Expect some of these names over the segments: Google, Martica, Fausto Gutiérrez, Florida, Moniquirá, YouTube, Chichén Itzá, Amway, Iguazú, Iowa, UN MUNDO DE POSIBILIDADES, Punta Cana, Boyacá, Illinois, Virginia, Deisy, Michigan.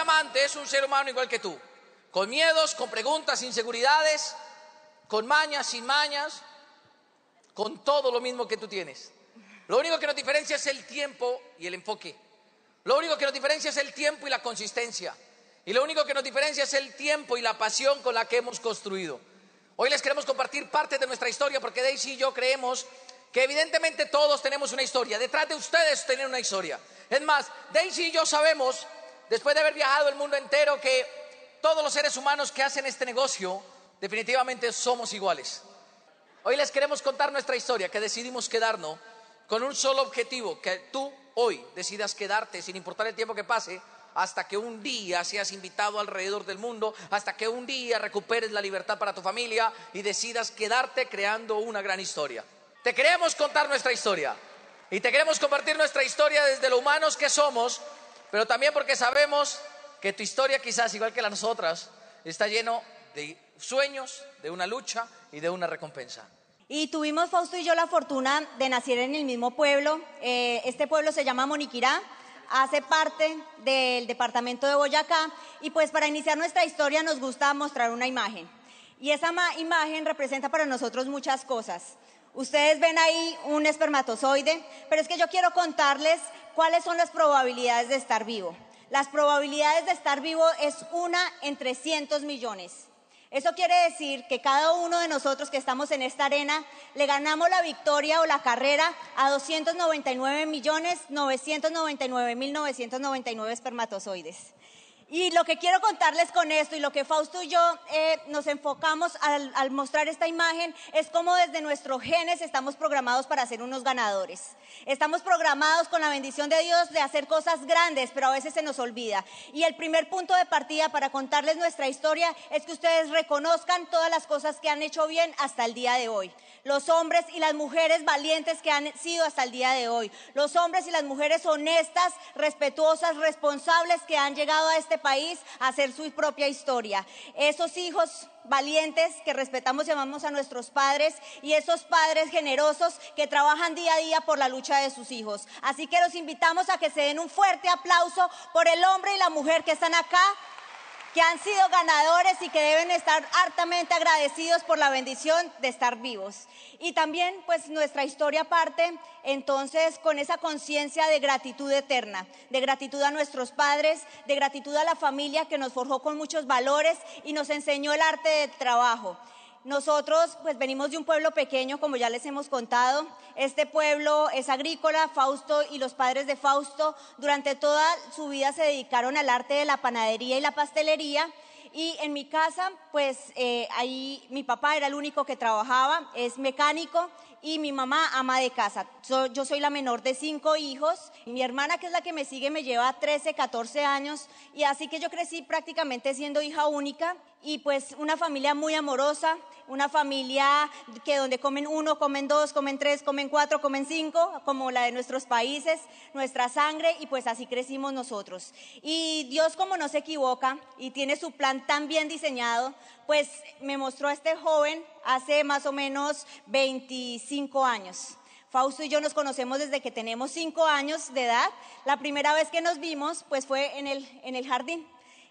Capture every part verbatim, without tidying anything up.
diamante es un ser humano igual que tú, con miedos, con preguntas, inseguridades, con mañas, sin mañas, con todo lo mismo que tú tienes. Lo único que nos diferencia es el tiempo y el enfoque. Lo único que nos diferencia es el tiempo y la consistencia. Y lo único que nos diferencia es el tiempo y la pasión con la que hemos construido. Hoy les queremos compartir parte de nuestra historia porque Deisy y yo creemos que evidentemente todos tenemos una historia. Detrás de ustedes tienen una historia. Es más, Deisy y yo sabemos, después de haber viajado el mundo entero, que todos los seres humanos que hacen este negocio definitivamente somos iguales. Hoy les queremos contar nuestra historia, que decidimos quedarnos con un solo objetivo, que tú hoy decidas quedarte sin importar el tiempo que pase, hasta que un día seas invitado alrededor del mundo, hasta que un día recuperes la libertad para tu familia y decidas quedarte creando una gran historia. Te queremos contar nuestra historia y te queremos compartir nuestra historia desde lo humanos que somos, pero también porque sabemos que tu historia, quizás igual que las nosotras, está lleno de sueños, de una lucha y de una recompensa. Y tuvimos Fausto y yo la fortuna de nacer en el mismo pueblo. Eh, este pueblo se llama Moniquirá, hace parte del departamento de Boyacá, y pues para iniciar nuestra historia nos gusta mostrar una imagen, y esa imagen representa para nosotros muchas cosas. Ustedes ven ahí un espermatozoide, pero es que yo quiero contarles cuáles son las probabilidades de estar vivo. Las probabilidades de estar vivo es una en trescientos millones. Eso quiere decir que cada uno de nosotros que estamos en esta arena le ganamos la victoria o la carrera a doscientos noventa y nueve millones novecientos noventa y nueve mil novecientos noventa y nueve espermatozoides. Y lo que quiero contarles con esto y lo que Fausto y yo eh, nos enfocamos al, al mostrar esta imagen es cómo desde nuestros genes estamos programados para ser unos ganadores. Estamos programados con la bendición de Dios de hacer cosas grandes, pero a veces se nos olvida. Y el primer punto de partida para contarles nuestra historia es que ustedes reconozcan todas las cosas que han hecho bien hasta el día de hoy. Los hombres y las mujeres valientes que han sido hasta el día de hoy. Los hombres y las mujeres honestas, respetuosas, responsables que han llegado a este país a hacer su propia historia. Esos hijos valientes que respetamos y amamos a nuestros padres, y esos padres generosos que trabajan día a día por la lucha de sus hijos. Así que los invitamos a que se den un fuerte aplauso por el hombre y la mujer que están acá, que han sido ganadores y que deben estar hartamente agradecidos por la bendición de estar vivos. Y también, pues, nuestra historia parte, entonces, con esa conciencia de gratitud eterna, de gratitud a nuestros padres, de gratitud a la familia que nos forjó con muchos valores y nos enseñó el arte del trabajo. Nosotros, pues, venimos de un pueblo pequeño, como ya les hemos contado. Este pueblo es agrícola. Fausto y los padres de Fausto durante toda su vida se dedicaron al arte de la panadería y la pastelería. Y en mi casa, pues, eh, ahí mi papá era el único que trabajaba, es mecánico, y mi mamá ama de casa. So, yo soy la menor de cinco hijos. Mi hermana, que es la que me sigue, me lleva trece, catorce años, y así que yo crecí prácticamente siendo hija única. Y pues una familia muy amorosa, una familia que donde comen uno, comen dos, comen tres, comen cuatro, comen cinco, como la de nuestros países, nuestra sangre, y pues así crecimos nosotros. Y Dios, como no se equivoca y tiene su plan tan bien diseñado, pues me mostró a este joven hace más o menos veinticinco años. Fausto y yo nos conocemos desde que tenemos cinco años de edad. La primera vez que nos vimos, pues, fue en el, en el jardín.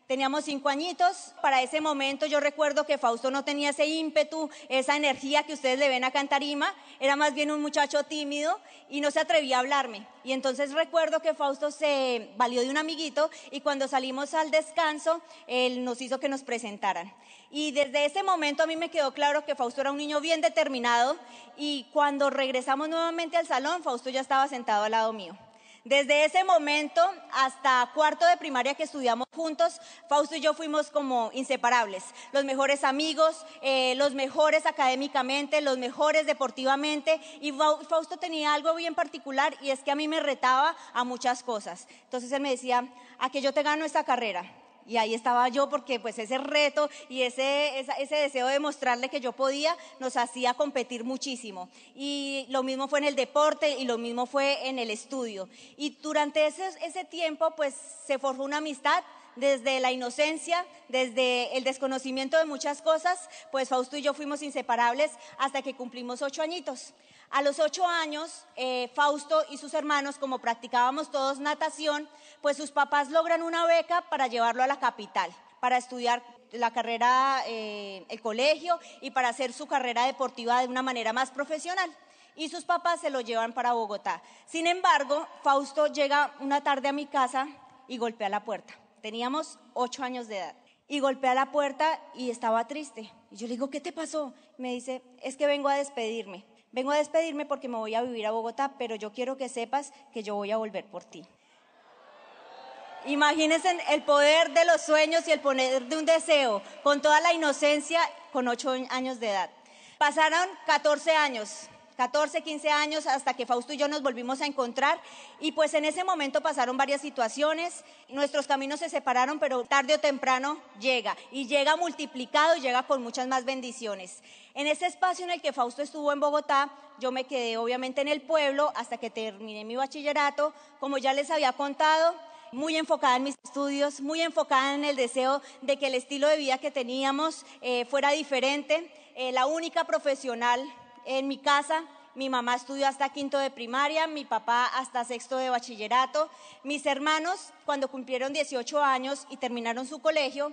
Teníamos cinco añitos. Para ese momento yo recuerdo que Fausto no tenía ese ímpetu, esa energía que ustedes le ven acá en tarima. Era más bien un muchacho tímido y no se atrevía a hablarme. Y entonces recuerdo que Fausto se valió de un amiguito, y cuando salimos al descanso, él nos hizo que nos presentaran. Y desde ese momento a mí me quedó claro que Fausto era un niño bien determinado, y cuando regresamos nuevamente al salón, Fausto ya estaba sentado al lado mío. Desde ese momento hasta cuarto de primaria, que estudiamos juntos, Fausto y yo fuimos como inseparables. Los mejores amigos, eh, los mejores académicamente, los mejores deportivamente. Y Fausto tenía algo bien particular, y es que a mí me retaba a muchas cosas. Entonces él me decía, a que yo te gano esta carrera. Y ahí estaba yo, porque pues ese reto y ese, ese, ese deseo de mostrarle que yo podía nos hacía competir muchísimo. Y lo mismo fue en el deporte, y lo mismo fue en el estudio. Y durante ese, ese tiempo, pues, se forjó una amistad desde la inocencia, desde el desconocimiento de muchas cosas, pues Fausto y yo fuimos inseparables hasta que cumplimos ocho añitos. A los ocho años, eh, Fausto y sus hermanos, como practicábamos todos natación, pues sus papás logran una beca para llevarlo a la capital, para estudiar la carrera, eh, el colegio y para hacer su carrera deportiva de una manera más profesional. Y sus papás se lo llevan para Bogotá. Sin embargo, Fausto llega una tarde a mi casa y golpea la puerta. Teníamos ocho años de edad. Y golpea la puerta y estaba triste. Y yo le digo, ¿qué te pasó? Me dice, es que vengo a despedirme. Vengo a despedirme porque me voy a vivir a Bogotá, pero yo quiero que sepas que yo voy a volver por ti. Imagínense el poder de los sueños y el poder de un deseo, con toda la inocencia, con ocho años de edad. Pasaron catorce años, catorce, quince años, hasta que Fausto y yo nos volvimos a encontrar, y pues en ese momento pasaron varias situaciones, nuestros caminos se separaron, pero tarde o temprano llega, y llega multiplicado, y llega con muchas más bendiciones. En ese espacio en el que Fausto estuvo en Bogotá, yo me quedé obviamente en el pueblo hasta que terminé mi bachillerato, como ya les había contado, muy enfocada en mis estudios, muy enfocada en el deseo de que el estilo de vida que teníamos eh, fuera diferente. Eh, la única profesional en mi casa, mi mamá estudió hasta quinto de primaria, mi papá hasta sexto de bachillerato. Mis hermanos, cuando cumplieron dieciocho años y terminaron su colegio,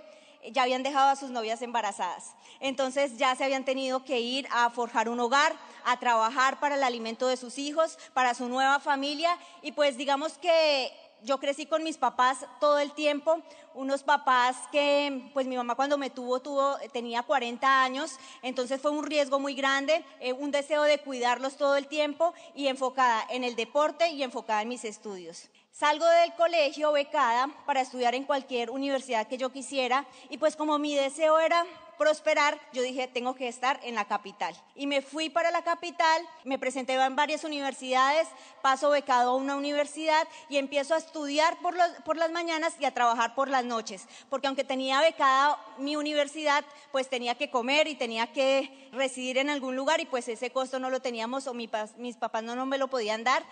ya habían dejado a sus novias embarazadas. Entonces ya se habían tenido que ir a forjar un hogar, a trabajar para el alimento de sus hijos, para su nueva familia, y pues digamos que yo crecí con mis papás todo el tiempo, unos papás que, pues mi mamá cuando me tuvo, tuvo tenía cuarenta años, entonces fue un riesgo muy grande, eh, un deseo de cuidarlos todo el tiempo y enfocada en el deporte y enfocada en mis estudios. Salgo del colegio becada para estudiar en cualquier universidad que yo quisiera y pues como mi deseo era prosperar, yo dije, tengo que estar en la capital. Y me fui para la capital, me presenté en varias universidades, paso becado a una universidad y empiezo a estudiar por, los, por las mañanas y a trabajar por las noches, porque aunque tenía becada mi universidad, pues tenía que comer y tenía que residir en algún lugar y pues ese costo no lo teníamos o mi, mis papás no, no me lo podían dar.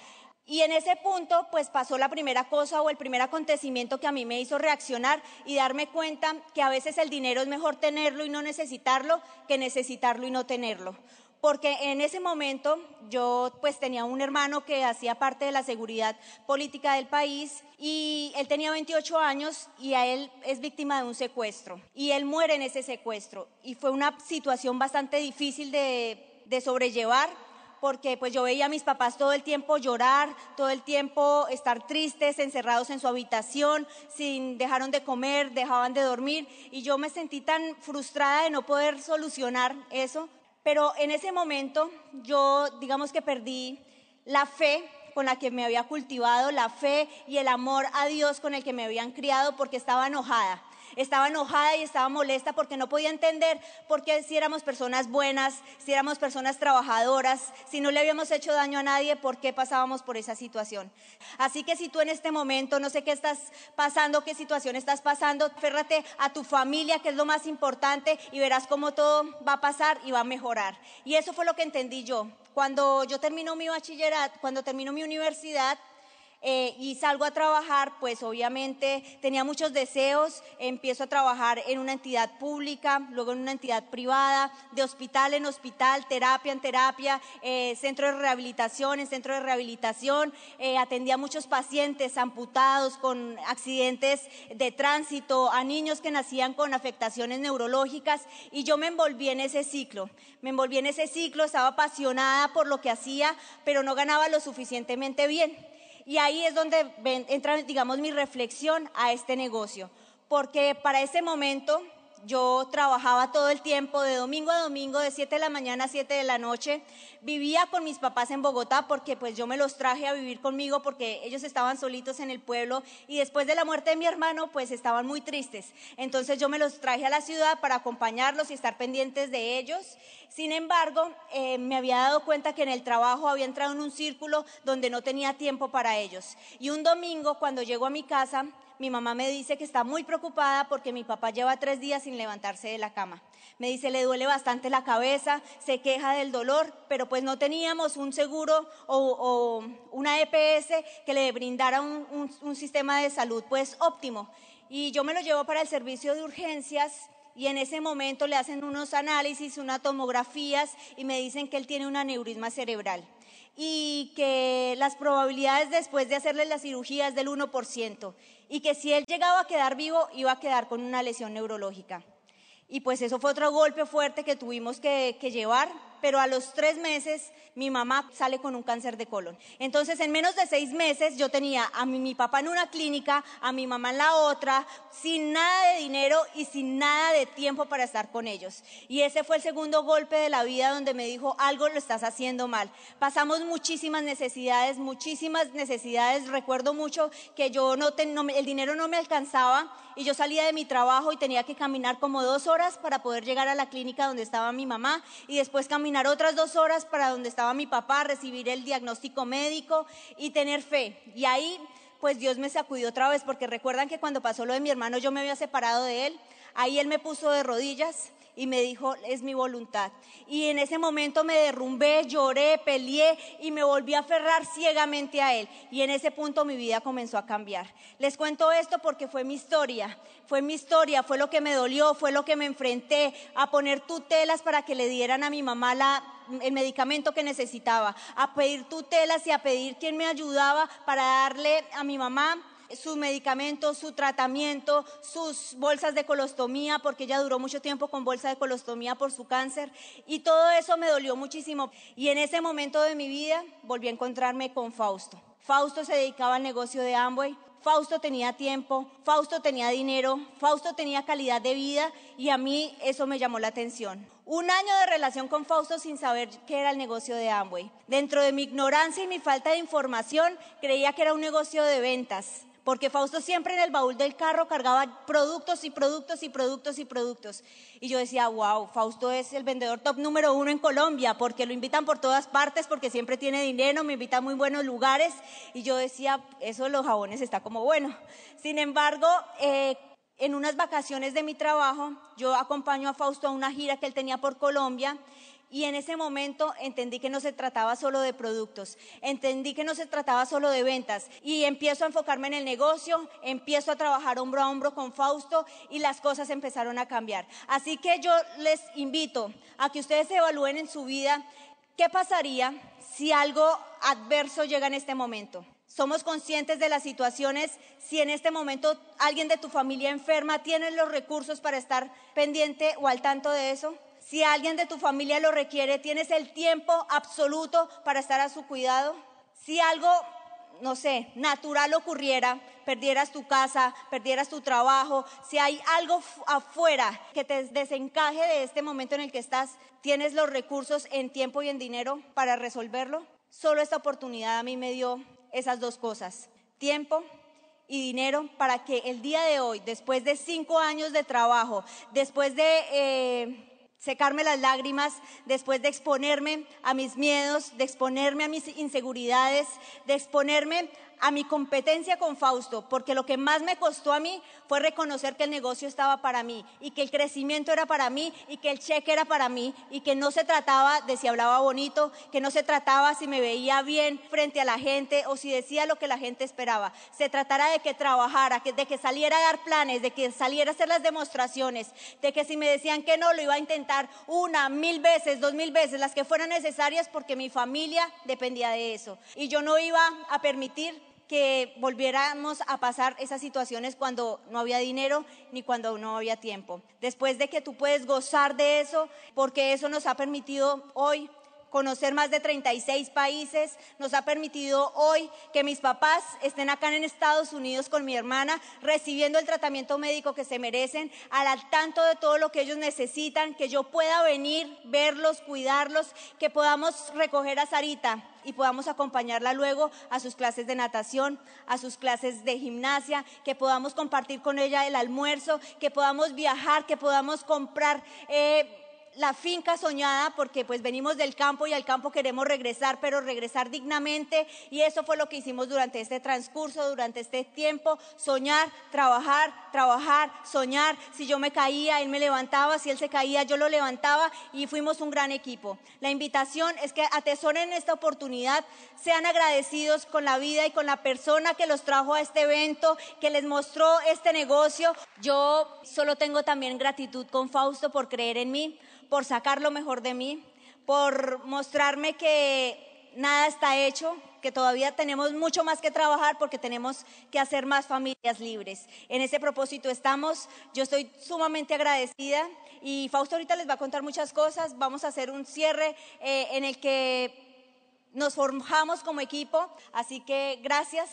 Y en ese punto, pues pasó la primera cosa o el primer acontecimiento que a mí me hizo reaccionar y darme cuenta que a veces el dinero es mejor tenerlo y no necesitarlo que necesitarlo y no tenerlo. Porque en ese momento yo pues tenía un hermano que hacía parte de la seguridad política del país y él tenía veintiocho años y a él es víctima de un secuestro y él muere en ese secuestro y fue una situación bastante difícil de, de sobrellevar. Porque pues yo veía a mis papás todo el tiempo llorar, todo el tiempo estar tristes, encerrados en su habitación, sin, dejaron de comer, dejaban de dormir y yo me sentí tan frustrada de no poder solucionar eso. Pero en ese momento yo digamos que perdí la fe con la que me había cultivado, la fe y el amor a Dios con el que me habían criado porque estaba enojada. Estaba enojada y estaba molesta porque no podía entender por qué si éramos personas buenas, si éramos personas trabajadoras, si no le habíamos hecho daño a nadie, por qué pasábamos por esa situación. Así que si tú en este momento, no sé qué estás pasando, qué situación estás pasando, aférrate a tu familia, que es lo más importante, y verás cómo todo va a pasar y va a mejorar. Y eso fue lo que entendí yo. Cuando yo termino mi bachillerato, cuando termino mi universidad, Eh, y salgo a trabajar, pues obviamente tenía muchos deseos, empiezo a trabajar en una entidad pública, luego en una entidad privada, de hospital en hospital, terapia en terapia, eh, centro de rehabilitación en centro de rehabilitación, eh, atendía a muchos pacientes amputados con accidentes de tránsito, a niños que nacían con afectaciones neurológicas y yo me envolví en ese ciclo, me envolví en ese ciclo, estaba apasionada por lo que hacía, pero no ganaba lo suficientemente bien. Y ahí es donde entra, digamos, mi reflexión a este negocio, porque para ese momento yo trabajaba todo el tiempo, de domingo a domingo, de siete de la mañana a siete de la noche, vivía con mis papás en Bogotá porque pues yo me los traje a vivir conmigo porque ellos estaban solitos en el pueblo y después de la muerte de mi hermano pues estaban muy tristes, entonces yo me los traje a la ciudad para acompañarlos y estar pendientes de ellos. Sin embargo, eh, me había dado cuenta que en el trabajo había entrado en un círculo donde no tenía tiempo para ellos. Y un domingo, cuando llego a mi casa, mi mamá me dice que está muy preocupada porque mi papá lleva tres días sin levantarse de la cama. Me dice, le duele bastante la cabeza, se queja del dolor, pero pues no teníamos un seguro o, o una E P S que le brindara un, un, un sistema de salud pues óptimo. y yo me lo llevo para el servicio de urgencias y en ese momento le hacen unos análisis, unas tomografías y me dicen que él tiene un aneurisma cerebral y que las probabilidades después de hacerle la cirugía es del uno por ciento y que si él llegaba a quedar vivo iba a quedar con una lesión neurológica. Y pues eso fue otro golpe fuerte que tuvimos que, que llevar, pero a los tres meses mi mamá sale con un cáncer de colon. Entonces en menos de seis meses yo tenía a mi, mi papá en una clínica, a mi mamá en la otra, sin nada de dinero y sin nada de tiempo para estar con ellos. Y ese fue el segundo golpe de la vida donde me dijo, algo lo estás haciendo mal. Pasamos muchísimas necesidades, muchísimas necesidades. Recuerdo mucho que yo no, ten, no el dinero no me alcanzaba y yo salía de mi trabajo y tenía que caminar como dos horas para poder llegar a la clínica donde estaba mi mamá y después caminar otras dos horas para donde estaba mi papá, recibir el diagnóstico médico y tener fe. Y ahí pues Dios me sacudió otra vez, porque recuerdan que cuando pasó lo de mi hermano yo me había separado de él, ahí él me puso de rodillas y me dijo, es mi voluntad. Y en ese momento me derrumbé, lloré, peleé y me volví a aferrar ciegamente a él. Y en ese punto mi vida comenzó a cambiar. Les cuento esto porque fue mi historia, fue mi historia, fue lo que me dolió, fue lo que me enfrenté a poner tutelas para que le dieran a mi mamá la... el medicamento que necesitaba, a pedir tutelas y a pedir quien me ayudaba para darle a mi mamá su medicamento, su tratamiento, sus bolsas de colostomía, porque ella duró mucho tiempo con bolsa de colostomía por su cáncer, y todo eso me dolió muchísimo. Y en ese momento de mi vida volví a encontrarme con Fausto. Fausto se dedicaba al negocio de Amway, Fausto tenía tiempo, Fausto tenía dinero, Fausto tenía calidad de vida, y a mí eso me llamó la atención. Un año de relación con Fausto sin saber qué era el negocio de Amway. Dentro de mi ignorancia y mi falta de información, creía que era un negocio de ventas, porque Fausto siempre en el baúl del carro cargaba productos y productos y productos y productos. Y yo decía, wow, Fausto es el vendedor top número uno en Colombia, porque lo invitan por todas partes, porque siempre tiene dinero, me invita a muy buenos lugares. Y yo decía, eso de los jabones está como bueno. Sin embargo, eh, en unas vacaciones de mi trabajo, yo acompaño a Fausto a una gira que él tenía por Colombia. Y en ese momento entendí que no se trataba solo de productos, entendí que no se trataba solo de ventas y empiezo a enfocarme en el negocio, empiezo a trabajar hombro a hombro con Fausto y las cosas empezaron a cambiar. Así que yo les invito a que ustedes evalúen en su vida qué pasaría si algo adverso llega en este momento. Somos conscientes de las situaciones, si en este momento alguien de tu familia enferma, ¿tienes los recursos para estar pendiente o al tanto de eso? Si alguien de tu familia lo requiere, ¿tienes el tiempo absoluto para estar a su cuidado? Si algo, no sé, natural ocurriera, perdieras tu casa, perdieras tu trabajo, si hay algo afuera que te desencaje de este momento en el que estás, ¿tienes los recursos en tiempo y en dinero para resolverlo? Solo esta oportunidad a mí me dio esas dos cosas, tiempo y dinero, para que el día de hoy, después de cinco años de trabajo, después de... Eh, secarme las lágrimas, después de exponerme a mis miedos, de exponerme a mis inseguridades, de exponerme a mi competencia con Fausto, porque lo que más me costó a mí fue reconocer que el negocio estaba para mí y que el crecimiento era para mí y que el cheque era para mí y que no se trataba de si hablaba bonito, que no se trataba si me veía bien frente a la gente o si decía lo que la gente esperaba. Se tratara de que trabajara, de que saliera a dar planes, de que saliera a hacer las demostraciones, de que si me decían que no, lo iba a intentar una, mil veces, dos mil veces, las que fueran necesarias, porque mi familia dependía de eso. Y yo no iba a permitir que volviéramos a pasar esas situaciones cuando no había dinero ni cuando no había tiempo. Después de que tú puedes gozar de eso, porque eso nos ha permitido hoy conocer más de treinta y seis países, nos ha permitido hoy que mis papás estén acá en Estados Unidos con mi hermana, recibiendo el tratamiento médico que se merecen, al tanto de todo lo que ellos necesitan, que yo pueda venir, verlos, cuidarlos, que podamos recoger a Sarita y podamos acompañarla luego a sus clases de natación, a sus clases de gimnasia, que podamos compartir con ella el almuerzo, que podamos viajar, que podamos comprar eh, la finca soñada, porque pues venimos del campo y al campo queremos regresar, pero regresar dignamente, y eso fue lo que hicimos durante este transcurso, durante este tiempo: soñar, trabajar, trabajar, soñar. Si yo me caía, él me levantaba; si él se caía, yo lo levantaba, y fuimos un gran equipo. La invitación es que atesoren esta oportunidad, sean agradecidos con la vida y con la persona que los trajo a este evento, que les mostró este negocio. Yo solo tengo también gratitud con Fausto por creer en mí, por sacar lo mejor de mí, por mostrarme que nada está hecho, que todavía tenemos mucho más que trabajar, porque tenemos que hacer más familias libres. En ese propósito estamos. Yo estoy sumamente agradecida, y Fausto ahorita les va a contar muchas cosas. Vamos a hacer un cierre eh, en el que nos forjamos como equipo, así que gracias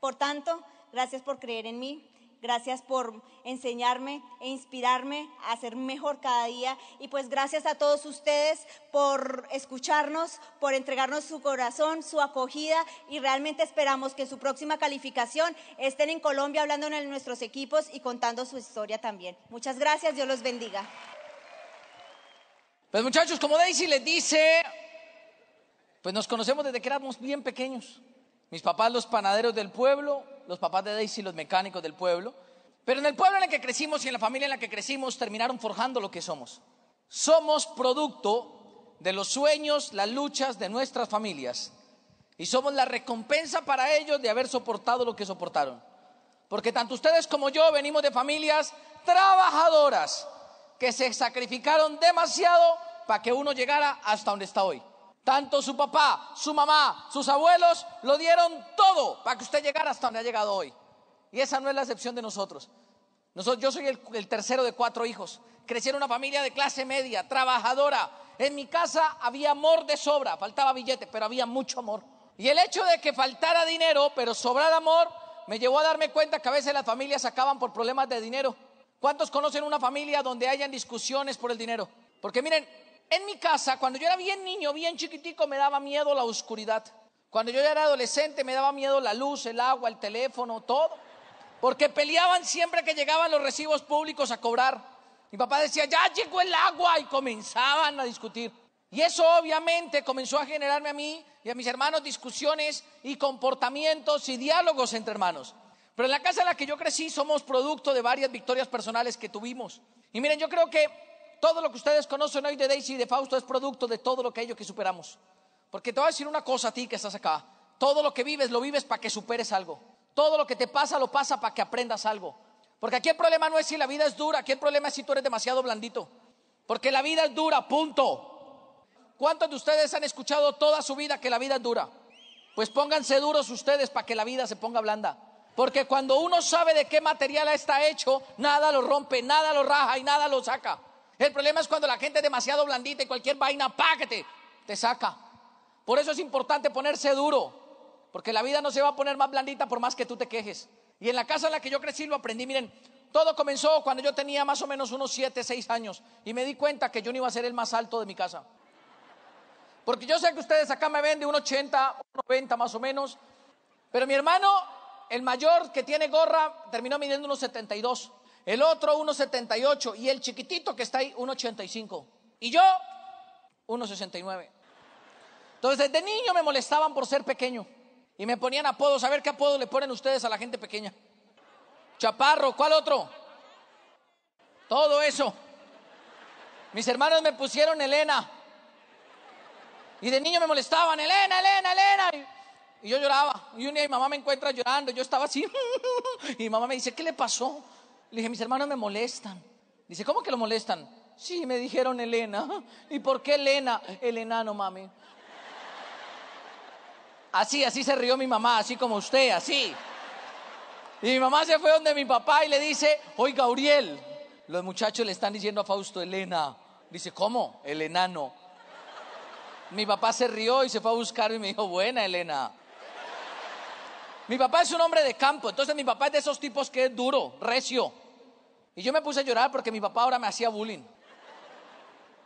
por tanto, gracias por creer en mí. Gracias por enseñarme e inspirarme a ser mejor cada día. Y pues gracias a todos ustedes por escucharnos, por entregarnos su corazón, su acogida, y realmente esperamos que en su próxima calificación estén en Colombia hablando en nuestros equipos y contando su historia también. Muchas gracias, Dios los bendiga. Pues muchachos, como Deisy les dice, pues nos conocemos desde que éramos bien pequeños. Mis papás, los panaderos del pueblo, los papás de Deisy, los mecánicos del pueblo. Pero en el pueblo en el que crecimos y en la familia en la que crecimos terminaron forjando lo que somos. Somos producto de los sueños, las luchas de nuestras familias, y somos la recompensa para ellos de haber soportado lo que soportaron. Porque tanto ustedes como yo venimos de familias trabajadoras que se sacrificaron demasiado para que uno llegara hasta donde está hoy. Tanto su papá, su mamá, sus abuelos lo dieron todo para que usted llegara hasta donde ha llegado hoy. Y esa no es la excepción de nosotros. Nosotros yo soy el, el tercero de cuatro hijos. Crecí en una familia de clase media, trabajadora. En mi casa había amor de sobra, faltaba billete, pero había mucho amor. Y el hecho de que faltara dinero, pero sobrara amor, me llevó a darme cuenta que a veces las familias se acaban por problemas de dinero. ¿Cuántos conocen una familia donde hayan discusiones por el dinero? Porque miren, en mi casa, cuando yo era bien niño, bien chiquitico, me daba miedo la oscuridad. Cuando yo ya era adolescente, me daba miedo la luz, el agua, el teléfono, todo. Porque peleaban siempre que llegaban los recibos públicos a cobrar. Mi papá decía, ya llegó el agua, y comenzaban a discutir. Y eso obviamente comenzó a generarme a mí y a mis hermanos discusiones y comportamientos y diálogos entre hermanos. Pero en la casa en la que yo crecí somos producto de varias victorias personales que tuvimos. Y miren, yo creo que todo lo que ustedes conocen hoy de Deisy y de Fausto es producto de todo lo que ellos que superamos. Porque te voy a decir una cosa a ti que estás acá: todo lo que vives, lo vives para que superes algo. Todo lo que te pasa, lo pasa para que aprendas algo. Porque aquí el problema no es si la vida es dura, aquí el problema es si tú eres demasiado blandito. Porque la vida es dura, punto. ¿Cuántos de ustedes han escuchado toda su vida que la vida es dura? Pues pónganse duros ustedes para que la vida se ponga blanda. Porque cuando uno sabe de qué material está hecho, nada lo rompe, nada lo raja y nada lo saca. El problema es cuando la gente es demasiado blandita y cualquier vaina, págate, te saca. Por eso es importante ponerse duro, porque la vida no se va a poner más blandita por más que tú te quejes. Y en la casa en la que yo crecí lo aprendí. Miren, todo comenzó cuando yo tenía más o menos unos siete, seis años, y me di cuenta que yo no iba a ser el más alto de mi casa. Porque yo sé que ustedes acá me ven de uno ochenta, uno noventa más o menos, pero mi hermano, el mayor que tiene gorra, terminó midiendo uno setenta y dos. El otro uno setenta y ocho, y el chiquitito que está ahí uno ochenta y cinco, y yo uno sesenta y nueve. Entonces desde niño me molestaban por ser pequeño y me ponían apodos. A ver qué apodo le ponen ustedes a la gente pequeña. Chaparro, ¿cuál otro? Todo eso. Mis hermanos me pusieron Elena, y de niño me molestaban: Elena, Elena, Elena. Y yo lloraba, y un día mi mamá me encuentra llorando. Yo estaba así y mi mamá me dice, ¿qué le pasó? Le dije, mis hermanos me molestan. Dice, ¿cómo que lo molestan? Sí, me dijeron Elena. ¿Y por qué Elena? El enano, mami. Así, así se rió mi mamá, así como usted, así. Y mi mamá se fue donde mi papá y le dice, oye, Gabriel, los muchachos le están diciendo a Fausto Elena. Dice, ¿cómo? El enano. Mi papá se rió y se fue a buscar y me dijo, buena, Elena. Mi papá es un hombre de campo, entonces mi papá es de esos tipos que es duro, recio. Y yo me puse a llorar porque mi papá ahora me hacía bullying.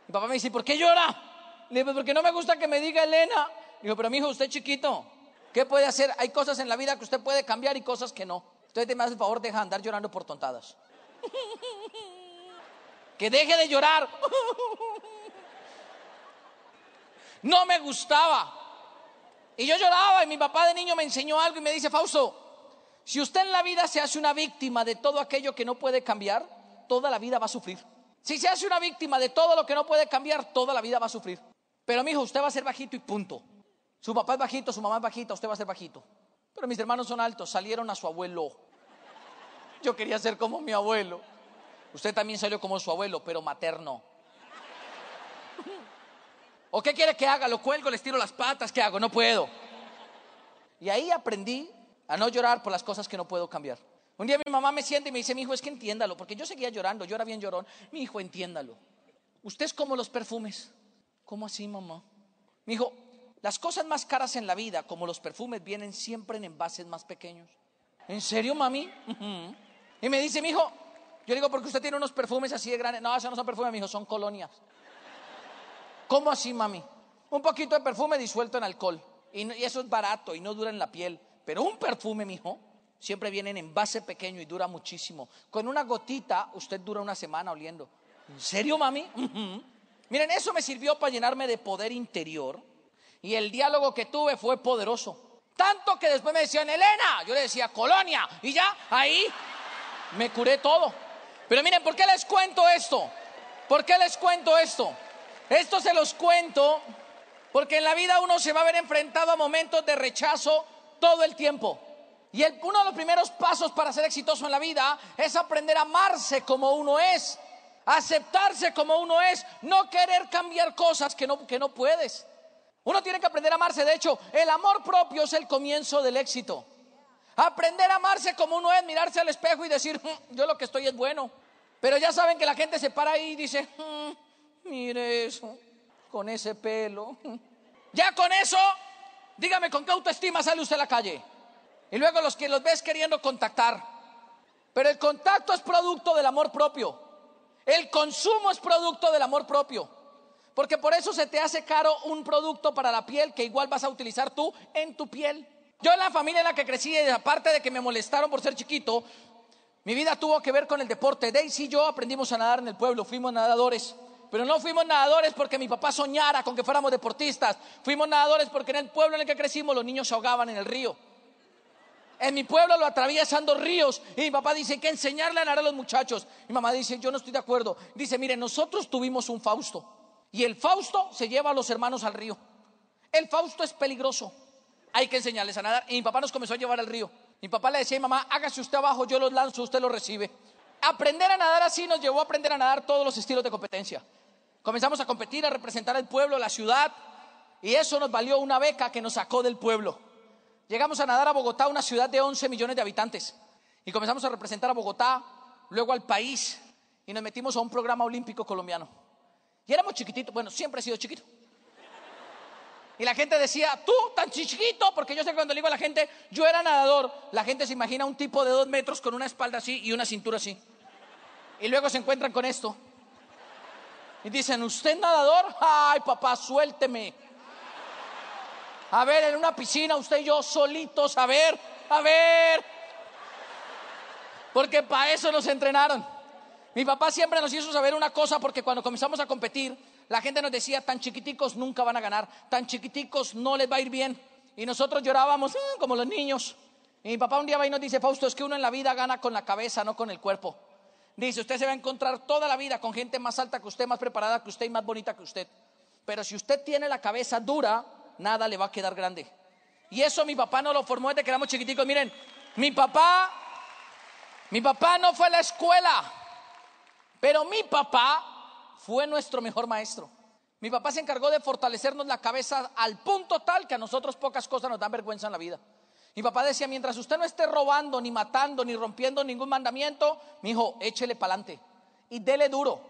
Mi papá me dice, ¿por qué llora? Le digo, porque no me gusta que me diga Elena. Le digo, pero mijo, usted es chiquito, ¿qué puede hacer? Hay cosas en la vida que usted puede cambiar y cosas que no. Entonces me hace el favor, deja de andar llorando por tontadas. Que deje de llorar. no me gustaba. Y yo lloraba y mi papá de niño me enseñó algo y me dice: Fausto, si usted en la vida se hace una víctima de todo aquello que no puede cambiar, toda la vida va a sufrir. Si se hace una víctima de todo lo que no puede cambiar, toda la vida va a sufrir. Pero mijo, usted va a ser bajito y punto. Su papá es bajito, su mamá es bajita, usted va a ser bajito. Pero mis hermanos son altos, salieron a su abuelo. Yo quería ser como mi abuelo. Usted también salió como su abuelo, pero materno. ¿O qué quiere que haga? Lo cuelgo, les tiro las patas, ¿qué hago? No puedo. Y ahí aprendí a no llorar por las cosas que no puedo cambiar. Un día mi mamá me siente y me dice: mi hijo, es que entiéndalo, porque yo seguía llorando, yo era bien llorón. Mi hijo, entiéndalo. Usted es como los perfumes. ¿Cómo así, mamá? Mi hijo, las cosas más caras en la vida, como los perfumes, vienen siempre en envases más pequeños. ¿En serio, mami? Uh-huh. Y me dice: mi hijo, yo digo, porque usted tiene unos perfumes así de grandes. No, esos no son perfumes, mi hijo, son colonias. ¿Cómo así, mami? Un poquito de perfume disuelto en alcohol. Y, no, y eso es barato y no dura en la piel. Pero un perfume, mijo, siempre viene en envase pequeño y dura muchísimo. Con una gotita, usted dura una semana oliendo. ¿En serio, mami? Uh-huh. Miren, eso me sirvió para llenarme de poder interior. Y el diálogo que tuve fue poderoso. Tanto que después me decían: Elena. Yo le decía: Colonia. Y ya, ahí me curé todo. Pero miren, ¿por qué les cuento esto? ¿Por qué les cuento esto? Esto se los cuento porque en la vida uno se va a ver enfrentado a momentos de rechazo todo el tiempo. Y el, uno de los primeros pasos para ser exitoso en la vida es aprender a amarse como uno es, aceptarse como uno es, no querer cambiar cosas que no, que no puedes. Uno tiene que aprender a amarse. De hecho, el amor propio es el comienzo del éxito. Aprender a amarse como uno es, mirarse al espejo y decir: mmm, yo lo que estoy es bueno. Pero ya saben que la gente se para ahí y dice: mmm, mire eso, con ese pelo. Ya con eso, dígame con qué autoestima sale usted a la calle. Y luego los que los ves queriendo contactar. Pero el contacto es producto del amor propio. El consumo es producto del amor propio. Porque por eso se te hace caro un producto para la piel que igual vas a utilizar tú en tu piel. Yo en la familia en la que crecí, aparte de que me molestaron por ser chiquito, mi vida tuvo que ver con el deporte. Deisy y yo aprendimos a nadar en el pueblo, fuimos nadadores. Pero no fuimos nadadores porque mi papá soñara con que fuéramos deportistas. Fuimos nadadores porque en el pueblo en el que crecimos los niños se ahogaban en el río. En mi pueblo lo atraviesan dos ríos. Y mi papá dice: hay que enseñarle a nadar a los muchachos. Mi mamá dice: yo no estoy de acuerdo. Dice: mire, nosotros tuvimos un Fausto. Y el Fausto se lleva a los hermanos al río. El Fausto es peligroso. Hay que enseñarles a nadar. Y mi papá nos comenzó a llevar al río. Mi papá le decía a mi mamá: hágase usted abajo, yo los lanzo, usted los recibe. Aprender a nadar así nos llevó a aprender a nadar todos los estilos de competencia. Comenzamos a competir, a representar al pueblo, la ciudad, y eso nos valió una beca que nos sacó del pueblo. Llegamos a nadar a Bogotá, una ciudad de once millones de habitantes, y comenzamos a representar a Bogotá, luego al país, y nos metimos a un programa olímpico colombiano. Y éramos chiquititos, bueno, siempre he sido chiquito. Y la gente decía: tú tan chiquito, porque yo sé que cuando le digo a la gente yo era nadador, la gente se imagina un tipo de dos metros con una espalda así y una cintura así. Y luego se encuentran con esto. Y dicen: ¿usted es nadador? Ay, papá, suélteme. A ver, en una piscina, usted y yo solitos, a ver, a ver. Porque para eso nos entrenaron. Mi papá siempre nos hizo saber una cosa, porque cuando comenzamos a competir, la gente nos decía: tan chiquiticos nunca van a ganar, tan chiquiticos no les va a ir bien. Y nosotros llorábamos mmm, como los niños. Y mi papá un día va y nos dice: Fausto, es que uno en la vida gana con la cabeza, no con el cuerpo. Dice: usted se va a encontrar toda la vida con gente más alta que usted, más preparada que usted y más bonita que usted. Pero si usted tiene la cabeza dura, nada le va a quedar grande. Y eso mi papá no lo formó desde que éramos chiquiticos. Miren, mi papá, mi papá no fue a la escuela, pero mi papá fue nuestro mejor maestro. Mi papá se encargó de fortalecernos la cabeza al punto tal que a nosotros pocas cosas nos dan vergüenza en la vida. Mi papá decía: mientras usted no esté robando, ni matando, ni rompiendo ningún mandamiento, mi hijo, échele para adelante y dele duro.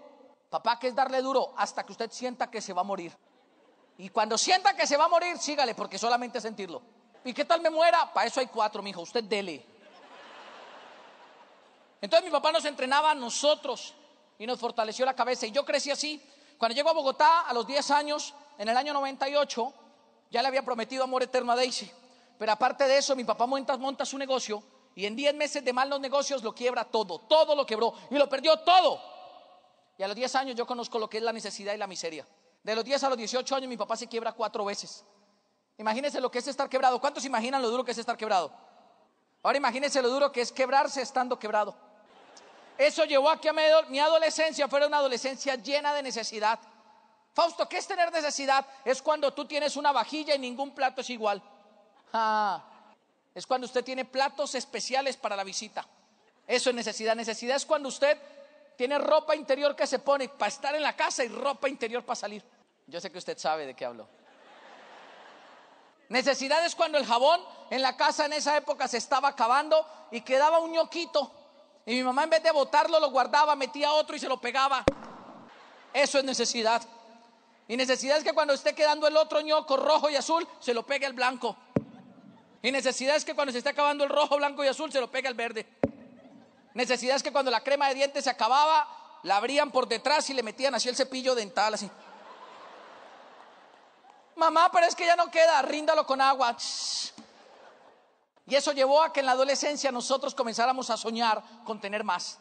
Papá, ¿qué es darle duro? Hasta que usted sienta que se va a morir. Y cuando sienta que se va a morir, sígale, porque solamente sentirlo. ¿Y qué tal me muera? Para eso hay cuatro, mi hijo, usted dele. Entonces mi papá nos entrenaba a nosotros y nos fortaleció la cabeza. Y yo crecí así. Cuando llego a Bogotá a los diez años, en el año noventa y ocho, ya le había prometido amor eterno a Deisy. Pero aparte de eso, mi papá monta, monta su negocio y en diez meses de malos negocios lo quiebra todo, todo lo quebró y lo perdió todo. Y a los diez años yo conozco lo que es la necesidad y la miseria. De los diez a los dieciocho años mi papá se quiebra cuatro veces. Imagínense lo que es estar quebrado. ¿Cuántos imaginan lo duro que es estar quebrado? Ahora imagínense lo duro que es quebrarse estando quebrado. Eso llevó a que mi adolescencia fuera una adolescencia llena de necesidad. Fausto, ¿qué es tener necesidad? Es cuando tú tienes una vajilla y ningún plato es igual. Ah, es cuando usted tiene platos especiales para la visita. Eso es necesidad. Necesidad es cuando usted tiene ropa interior que se pone para estar en la casa y ropa interior para salir. Yo sé que usted sabe de qué hablo. Necesidad es cuando el jabón en la casa en esa época se estaba acabando y quedaba un ñoquito. Y mi mamá, en vez de botarlo, lo guardaba, metía otro y se lo pegaba. Eso es necesidad. Y necesidad es que cuando esté quedando el otro ñoco rojo y azul, se lo pegue el blanco. Y necesidad es que cuando se esté acabando el rojo, blanco y azul, se lo pegue el verde. Necesidad es que cuando la crema de dientes se acababa, la abrían por detrás y le metían así el cepillo dental, así. Mamá, pero es que ya no queda, ríndalo con agua. Y eso llevó a que en la adolescencia nosotros comenzáramos a soñar con tener más,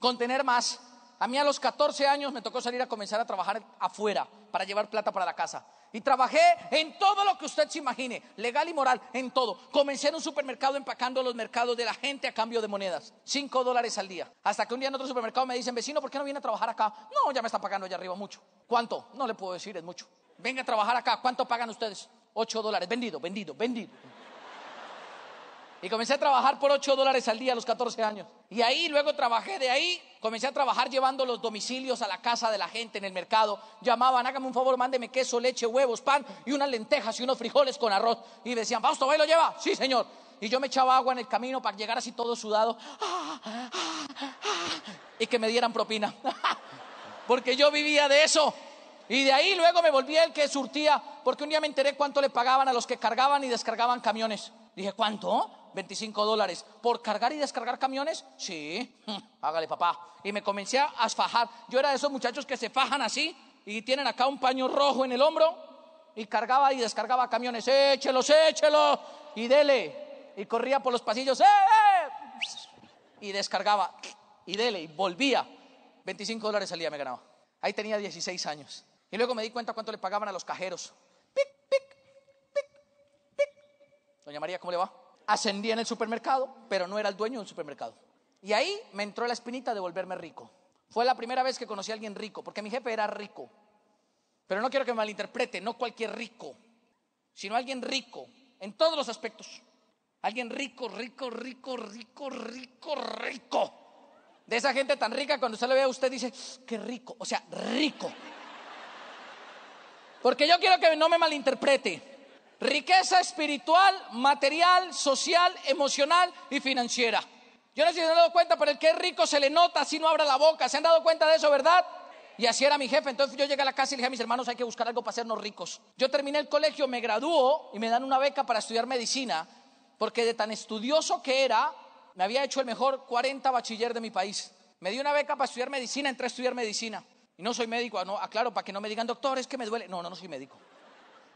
con tener más. A mí a los catorce años me tocó salir a comenzar a trabajar afuera para llevar plata para la casa. Y trabajé en todo lo que usted se imagine, legal y moral, en todo. Comencé en un supermercado empacando los mercados de la gente a cambio de monedas. Cinco dólares al día. Hasta que un día en otro supermercado me dicen, vecino, ¿por qué no viene a trabajar acá? No, ya me están pagando allá arriba mucho. ¿Cuánto? No le puedo decir, es mucho. Venga a trabajar acá. ¿Cuánto pagan ustedes? Ocho dólares. Vendido, vendido, vendido. Y comencé a trabajar por ocho dólares al día a los catorce años. Y ahí luego trabajé de ahí. Comencé a trabajar llevando los domicilios a la casa de la gente en el mercado. Llamaban, hágame un favor, mándeme queso, leche, huevos, pan y unas lentejas y unos frijoles con arroz. Y decían, Fausto, ¿va y lo lleva? Sí, señor. Y yo me echaba agua en el camino para llegar así todo sudado. Ah, ah, ah, y que me dieran propina. Porque yo vivía de eso. Y de ahí luego me volví el que surtía, porque un día me enteré cuánto le pagaban a los que cargaban y descargaban camiones. Dije, ¿cuánto? veinticinco dólares. ¿Por cargar y descargar camiones? Sí, hágale papá. Y me comencé a fajar. Yo era de esos muchachos que se fajan así y tienen acá un paño rojo en el hombro y cargaba y descargaba camiones. Échelos, échelos. Y dele. Y corría por los pasillos. ¡Eh, eh! Y descargaba. Y dele. Y volvía. veinticinco dólares al día me ganaba. Ahí tenía dieciséis años. Y luego me di cuenta cuánto le pagaban a los cajeros. Pic, pic, pic, pic. Doña María, ¿cómo le va? Ascendí en el supermercado, pero no era el dueño de un supermercado. Y ahí me entró la espinita de volverme rico. Fue la primera vez que conocí a alguien rico, porque mi jefe era rico. Pero no quiero que me malinterprete, no cualquier rico, sino alguien rico en todos los aspectos. Alguien rico, rico, rico, rico, rico, rico. De esa gente tan rica, cuando usted lo vea, usted dice, qué rico, o sea, rico. Porque yo quiero que no me malinterprete. Riqueza espiritual, material, social, emocional y financiera. Yo no sé si se han dado cuenta, pero el que es rico se le nota, así no abra la boca. ¿Se han dado cuenta de eso, verdad? Y así era mi jefe. Entonces yo llegué a la casa y le dije a mis hermanos, hay que buscar algo para hacernos ricos. Yo terminé el colegio, me graduó y me dan una beca para estudiar medicina, porque de tan estudioso que era, me había hecho el mejor cuarenta bachiller de mi país. Me dio una beca para estudiar medicina, entré a estudiar medicina. Y no soy médico, no, aclaro, para que no me digan, doctor, es que me duele. No, no, no soy médico.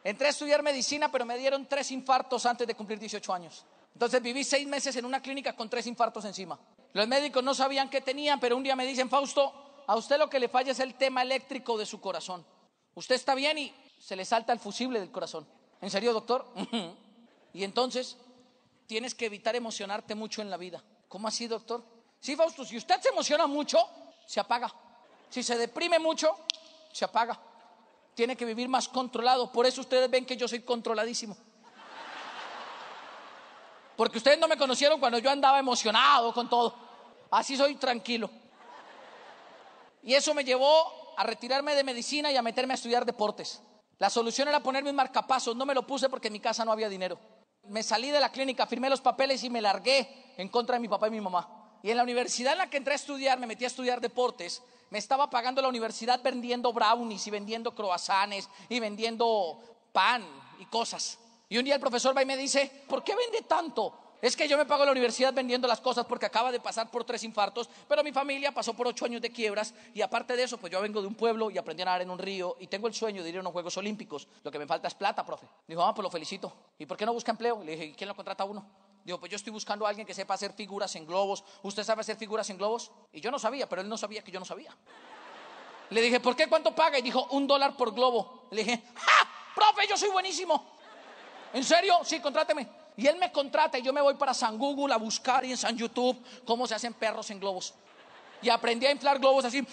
Entré a estudiar medicina, pero me dieron tres infartos antes de cumplir dieciocho años. Entonces viví seis meses en una clínica con tres infartos encima. Los médicos no sabían qué tenían, pero un día me dicen, Fausto, a usted lo que le falla es el tema eléctrico de su corazón. Usted está bien y se le salta el fusible del corazón. ¿En serio, doctor? Y entonces tienes que evitar emocionarte mucho en la vida. ¿Cómo así, doctor? Sí, Fausto, si usted se emociona mucho, se apaga. Si se deprime mucho, se apaga. Tiene que vivir más controlado. Por eso ustedes ven que yo soy controladísimo. Porque ustedes no me conocieron cuando yo andaba emocionado con todo. Así soy tranquilo. Y eso me llevó a retirarme de medicina y a meterme a estudiar deportes. La solución era ponerme un marcapasos. No me lo puse porque en mi casa no había dinero. Me salí de la clínica, firmé los papeles y me largué en contra de mi papá y mi mamá. Y en la universidad en la que entré a estudiar, me metí a estudiar deportes. Me estaba pagando la universidad vendiendo brownies y vendiendo croissants y vendiendo pan y cosas. Y un día el profesor va y me dice, ¿por qué vende tanto? Es que yo me pago la universidad vendiendo las cosas porque acaba de pasar por tres infartos, pero mi familia pasó por ocho años de quiebras y aparte de eso, pues yo vengo de un pueblo y aprendí a nadar en un río y tengo el sueño de ir a unos Juegos Olímpicos. Lo que me falta es plata, profe. Dijo, ah, pues lo felicito. ¿Y por qué no busca empleo? Le dije, ¿y quién lo contrata a uno? Digo, pues yo estoy buscando a alguien que sepa hacer figuras en globos. ¿Usted sabe hacer figuras en globos? Y yo no sabía, pero él no sabía que yo no sabía. Le dije, ¿por qué? ¿Cuánto paga? Y dijo, un dólar por globo. Le dije, ¡ah, profe, yo soy buenísimo! ¿En serio? Sí, contráteme. Y él me contrata y yo me voy para San Google a buscar y en San YouTube cómo se hacen perros en globos. Y aprendí a inflar globos así.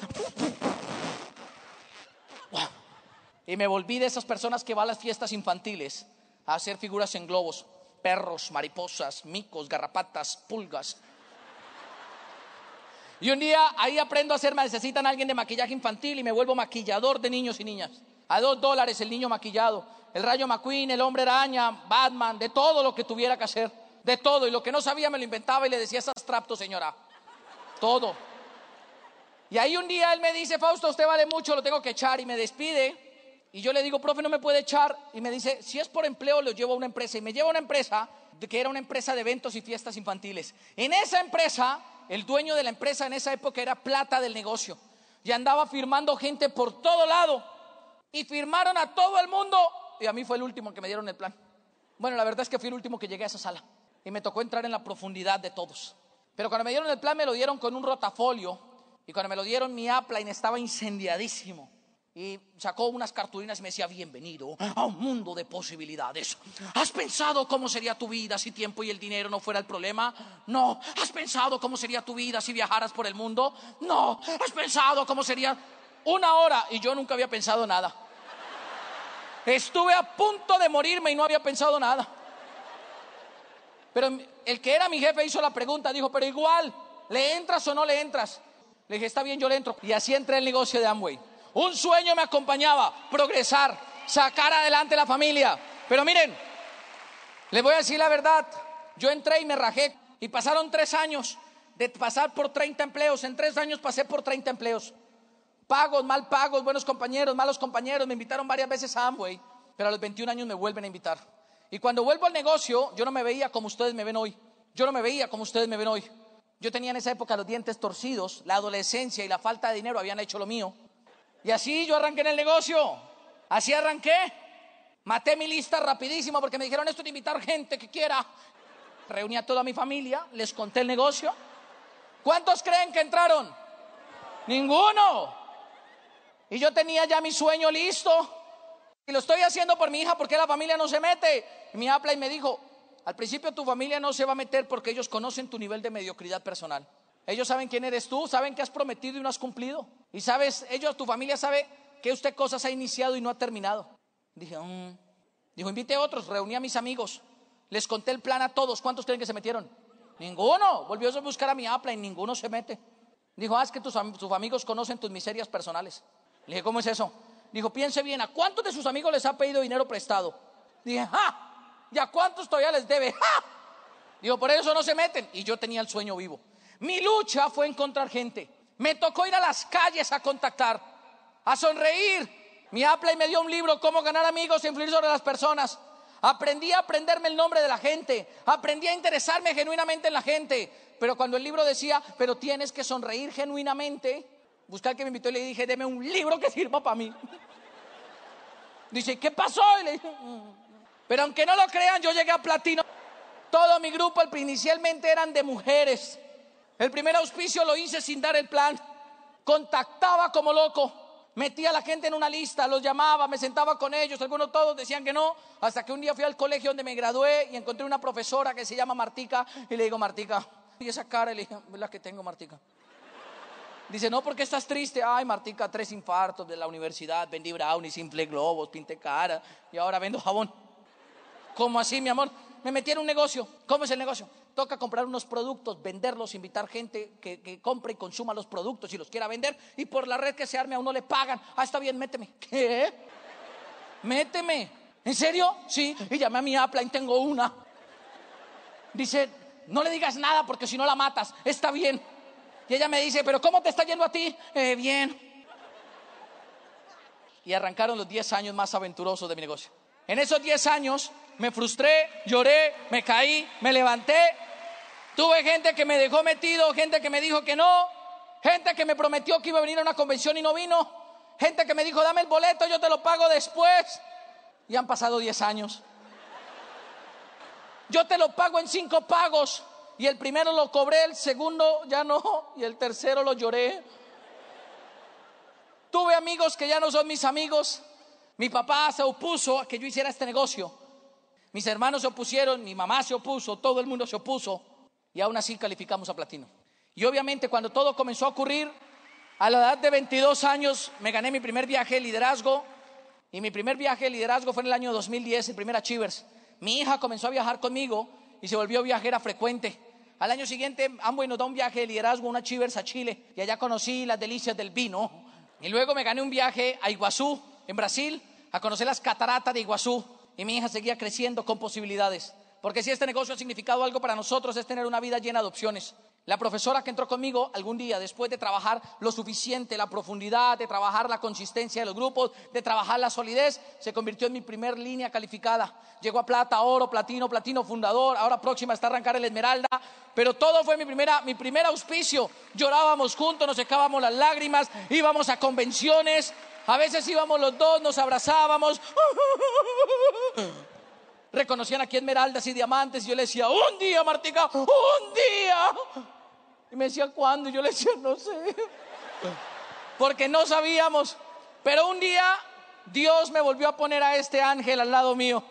Y me volví de esas personas que va a las fiestas infantiles a hacer figuras en globos. Perros, mariposas, micos, garrapatas, pulgas. Y un día ahí aprendo a hacer, me necesitan a alguien de maquillaje infantil y me vuelvo maquillador de niños y niñas. A dos dólares el niño maquillado, el Rayo McQueen, el Hombre Araña, Batman, de todo lo que tuviera que hacer, de todo. Y lo que no sabía me lo inventaba y le decía, esas traptos, señora, todo. Y ahí un día él me dice, Fausto, usted vale mucho, lo tengo que echar, y me despide. Y yo le digo, profe, no me puede echar. Y me dice, si es por empleo, lo llevo a una empresa. Y me lleva a una empresa que era una empresa de eventos y fiestas infantiles. En esa empresa, el dueño de la empresa en esa época era plata del negocio. Y andaba firmando gente por todo lado. Y firmaron a todo el mundo. Y a mí fue el último que me dieron el plan. Bueno, la verdad es que fui el último que llegué a esa sala. Y me tocó entrar en la profundidad de todos. Pero cuando me dieron el plan, me lo dieron con un rotafolio. Y cuando me lo dieron, mi upline estaba incendiadísimo. Y sacó unas cartulinas y me decía, bienvenido a un mundo de posibilidades. ¿Has pensado cómo sería tu vida si tiempo y el dinero no fuera el problema? No. ¿Has pensado cómo sería tu vida si viajaras por el mundo? No. ¿Has pensado cómo sería? Una hora. Y yo nunca había pensado nada. Estuve a punto de morirme y no había pensado nada. Pero el que era mi jefe hizo la pregunta, dijo, pero igual, ¿le entras o no le entras? Le dije, está bien, yo le entro. Y así entré en el negocio de Amway. Un sueño me acompañaba, progresar, sacar adelante la familia. Pero miren, les voy a decir la verdad, yo entré y me rajé. Y pasaron tres años de pasar por treinta empleos. En tres años pasé por treinta empleos. Pagos, mal pagos, buenos compañeros, malos compañeros. Me invitaron varias veces a Amway, pero a los veintiún años me vuelven a invitar. Y cuando vuelvo al negocio, yo no me veía como ustedes me ven hoy. Yo no me veía como ustedes me ven hoy. Yo tenía en esa época los dientes torcidos, la adolescencia y la falta de dinero habían hecho lo mío. Y así yo arranqué en el negocio, así arranqué, maté mi lista rapidísimo porque me dijeron esto de invitar gente que quiera. Reuní a toda mi familia, les conté el negocio. ¿Cuántos creen que entraron? Ninguno. Y yo tenía ya mi sueño listo y lo estoy haciendo por mi hija porque la familia no se mete. Y mi upline me dijo, al principio tu familia no se va a meter porque ellos conocen tu nivel de mediocridad personal. Ellos saben quién eres tú, saben que has prometido y no has cumplido. Y sabes, ellos, tu familia sabe que usted cosas ha iniciado y no ha terminado. Dije, mm. Dijo, invite a otros, reuní a mis amigos. Les conté el plan a todos. ¿Cuántos creen que se metieron? Ninguno. Volvió a buscar a mi Apple y ninguno se mete. Dijo, haz que tus, tus amigos conocen tus miserias personales. Le dije, ¿cómo es eso? Dijo, piense bien, ¿a cuántos de sus amigos les ha pedido dinero prestado? Dije, ¡ja! ¿Y a cuántos todavía les debe? ¡Ja! Dijo, por eso no se meten. Y yo tenía el sueño vivo. Mi lucha fue encontrar gente. Me tocó ir a las calles a contactar, a sonreír. Mi Apple me dio un libro, Cómo ganar amigos e influir sobre las personas. Aprendí a aprenderme el nombre de la gente. Aprendí a interesarme genuinamente en la gente. Pero cuando el libro decía, pero tienes que sonreír genuinamente, busqué al que me invitó y le dije, deme un libro que sirva para mí. Dice, ¿qué pasó? Y le dije, pero aunque no lo crean, yo llegué a platino. Todo mi grupo inicialmente eran de mujeres. El primer auspicio lo hice sin dar el plan. Contactaba como loco. Metía a la gente en una lista, los llamaba, me sentaba con ellos. Algunos, todos decían que no. Hasta que un día fui al colegio donde me gradué y encontré una profesora que se llama Martica. Y le digo, Martica, y esa cara, le dije, es la que tengo, Martica. Dice, no, porque estás triste. Ay, Martica, tres infartos de la universidad. Vendí brownies, inflé globos, pinté cara. Y ahora vendo jabón. ¿Cómo así, mi amor? Me metí en un negocio. ¿Cómo es el negocio? Toca comprar unos productos, venderlos, invitar gente que, que compre y consuma los productos y los quiera vender. Y por la red que se arme a uno le pagan. Ah, está bien, méteme. ¿Qué? Méteme. ¿En serio? Sí. Y llamé a mi upline, tengo una. Dice, no le digas nada porque si no la matas. Está bien. Y ella me dice, pero ¿cómo te está yendo a ti? Eh, bien. Y arrancaron los diez años más aventurosos de mi negocio. En esos diez años me frustré, lloré, me caí, me levanté. Tuve gente que me dejó metido, gente que me dijo que no, gente que me prometió que iba a venir a una convención y no vino, gente que me dijo, dame el boleto, yo te lo pago después. Y han pasado diez años. Yo te lo pago en cinco pagos. Y el primero lo cobré, el segundo ya no, y el tercero lo lloré. Tuve amigos que ya no son mis amigos. Mi papá se opuso a que yo hiciera este negocio. Mis hermanos se opusieron, mi mamá se opuso, todo el mundo se opuso. Y aún así calificamos a platino. Y obviamente cuando todo comenzó a ocurrir, a la edad de veintidós años me gané mi primer viaje de liderazgo. Y mi primer viaje de liderazgo fue en el año dos mil diez, el primer Achievers. Mi hija comenzó a viajar conmigo y se volvió viajera frecuente. Al año siguiente Amway nos da un viaje de liderazgo, un Achievers a Chile. Y allá conocí las delicias del vino. Y luego me gané un viaje a Iguazú, en Brasil, a conocer las cataratas de Iguazú. Y mi hija seguía creciendo con posibilidades. Porque si este negocio ha significado algo para nosotros, es tener una vida llena de opciones. La profesora que entró conmigo algún día, después de trabajar lo suficiente, la profundidad, de trabajar la consistencia de los grupos, de trabajar la solidez, se convirtió en mi primer línea calificada. Llegó a plata, oro, platino, platino fundador, ahora próxima está a arrancar el esmeralda. Pero todo fue mi, primera, mi primer auspicio. Llorábamos juntos, nos secábamos las lágrimas, íbamos a convenciones. A veces íbamos los dos, nos abrazábamos. Reconocían aquí esmeraldas y diamantes. Y yo le decía, un día, Martica, un día. Y me decía, ¿cuándo? Y yo le decía, no sé. Porque no sabíamos. Pero un día, Dios me volvió a poner a este ángel al lado mío.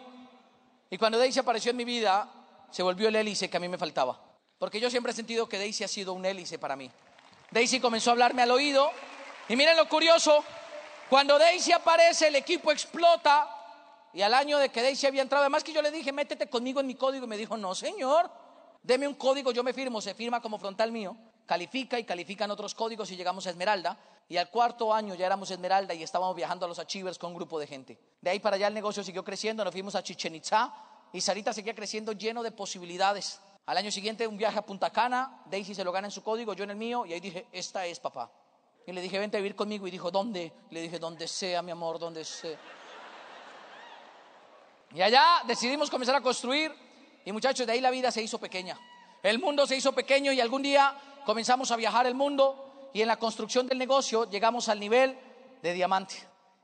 Y cuando Deisy apareció en mi vida, se volvió el hélice que a mí me faltaba. Porque yo siempre he sentido que Deisy ha sido un hélice para mí. Deisy comenzó a hablarme al oído. Y miren lo curioso. Cuando Deisy aparece, el equipo explota. Y al año de que Deisy había entrado, además que yo le dije, métete conmigo en mi código. Y me dijo, no señor, deme un código, yo me firmo. Se firma como frontal mío, califica y califican otros códigos y llegamos a Esmeralda. Y al cuarto año ya éramos Esmeralda y estábamos viajando a los Achievers con un grupo de gente. De ahí para allá el negocio siguió creciendo, nos fuimos a Chichén Itzá. Y Sarita seguía creciendo lleno de posibilidades. Al año siguiente un viaje a Punta Cana, Deisy se lo gana en su código, yo en el mío. Y ahí dije, esta es papá. Y le dije, vente a vivir conmigo. Y dijo, ¿dónde? Le dije, donde sea, mi amor, donde sea. Y allá decidimos comenzar a construir. Y muchachos, de ahí la vida se hizo pequeña. El mundo se hizo pequeño y algún día comenzamos a viajar el mundo. Y en la construcción del negocio llegamos al nivel de diamante.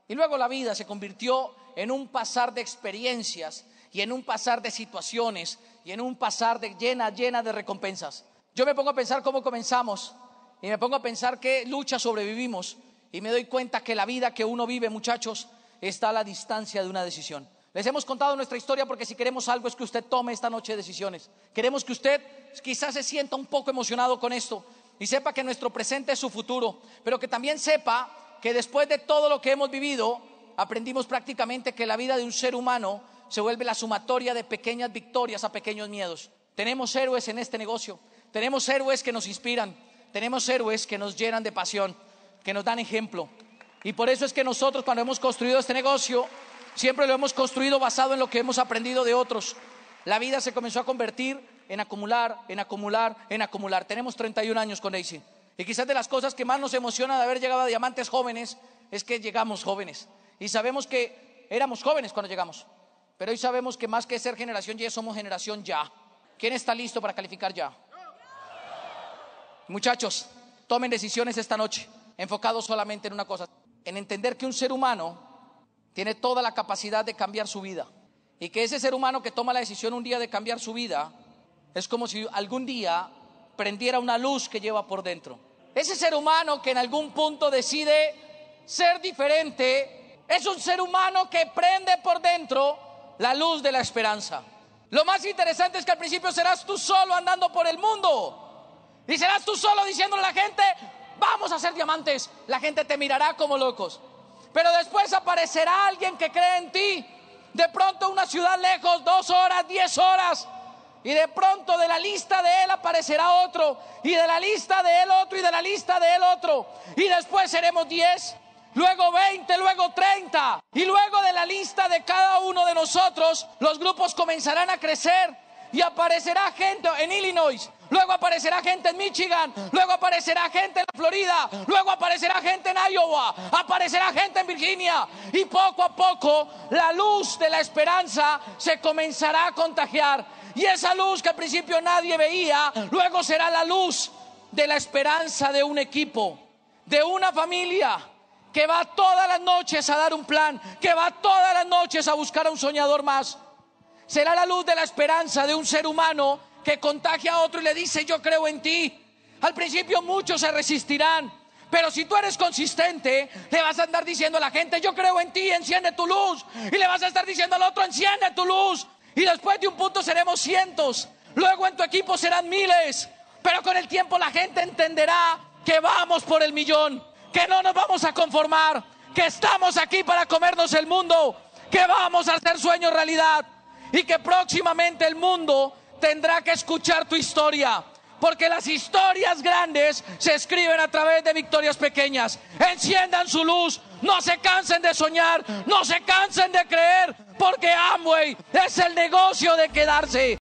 Y luego la vida se convirtió en un pasar de experiencias y en un pasar de situaciones y en un pasar de llena, llena de recompensas. Yo me pongo a pensar cómo comenzamos y me pongo a pensar qué lucha sobrevivimos. Y me doy cuenta que la vida que uno vive, muchachos, está a la distancia de una decisión. Les hemos contado nuestra historia porque si queremos algo es que usted tome esta noche de decisiones. Queremos que usted quizás se sienta un poco emocionado con esto y sepa que nuestro presente es su futuro, pero que también sepa que después de todo lo que hemos vivido, aprendimos prácticamente que la vida de un ser humano se vuelve la sumatoria de pequeñas victorias a pequeños miedos. Tenemos héroes en este negocio, tenemos héroes que nos inspiran, tenemos héroes que nos llenan de pasión, que nos dan ejemplo. Y por eso es que nosotros, cuando hemos construido este negocio, siempre lo hemos construido basado en lo que hemos aprendido de otros. La vida se comenzó a convertir en acumular, en acumular, en acumular. Tenemos treinta y un años con Deisy. Y quizás de las cosas que más nos emociona de haber llegado a diamantes jóvenes es que llegamos jóvenes. Y sabemos que éramos jóvenes cuando llegamos. Pero hoy sabemos que más que ser generación Y, somos generación Ya. ¿Quién está listo para calificar ya? Muchachos, tomen decisiones esta noche, enfocados solamente en una cosa. En entender que un ser humano tiene toda la capacidad de cambiar su vida. Y que ese ser humano que toma la decisión un día de cambiar su vida, es como si algún día prendiera una luz que lleva por dentro. Ese ser humano que en algún punto decide ser diferente, es un ser humano que prende por dentro la luz de la esperanza. Lo más interesante es que al principio serás tú solo andando por el mundo. Y serás tú solo diciéndole a la gente, vamos a ser diamantes. La gente te mirará como locos. Pero después aparecerá alguien que cree en ti. De pronto una ciudad lejos, dos horas, diez horas. Y de pronto de la lista de él aparecerá otro. Y de la lista de él otro, y de la lista de él otro. Y después seremos diez, luego veinte, luego treinta. Y luego de la lista de cada uno de nosotros, los grupos comenzarán a crecer. Y aparecerá gente en Illinois, luego aparecerá gente en Michigan, luego aparecerá gente en la Florida, luego aparecerá gente en Iowa, aparecerá gente en Virginia. Y poco a poco la luz de la esperanza se comenzará a contagiar. Y esa luz que al principio nadie veía, luego será la luz de la esperanza de un equipo, de una familia que va todas las noches a dar un plan, que va todas las noches a buscar a un soñador más. Será la luz de la esperanza de un ser humano que contagia a otro y le dice, yo creo en ti. Al principio muchos se resistirán, Pero si tú eres consistente, le vas a andar diciendo a la gente: yo creo en ti, enciende tu luz. Y le vas a estar diciendo al otro: enciende tu luz. Y después de un punto seremos cientos, luego en tu equipo serán miles. Pero con el tiempo la gente entenderá que vamos por el millón, que no nos vamos a conformar, que estamos aquí para comernos el mundo, que vamos a hacer sueños realidad, y que próximamente el mundo tendrá que escuchar tu historia, porque las historias grandes se escriben a través de victorias pequeñas. Enciendan su luz, no se cansen de soñar, no se cansen de creer, porque Amway es el negocio de quedarse.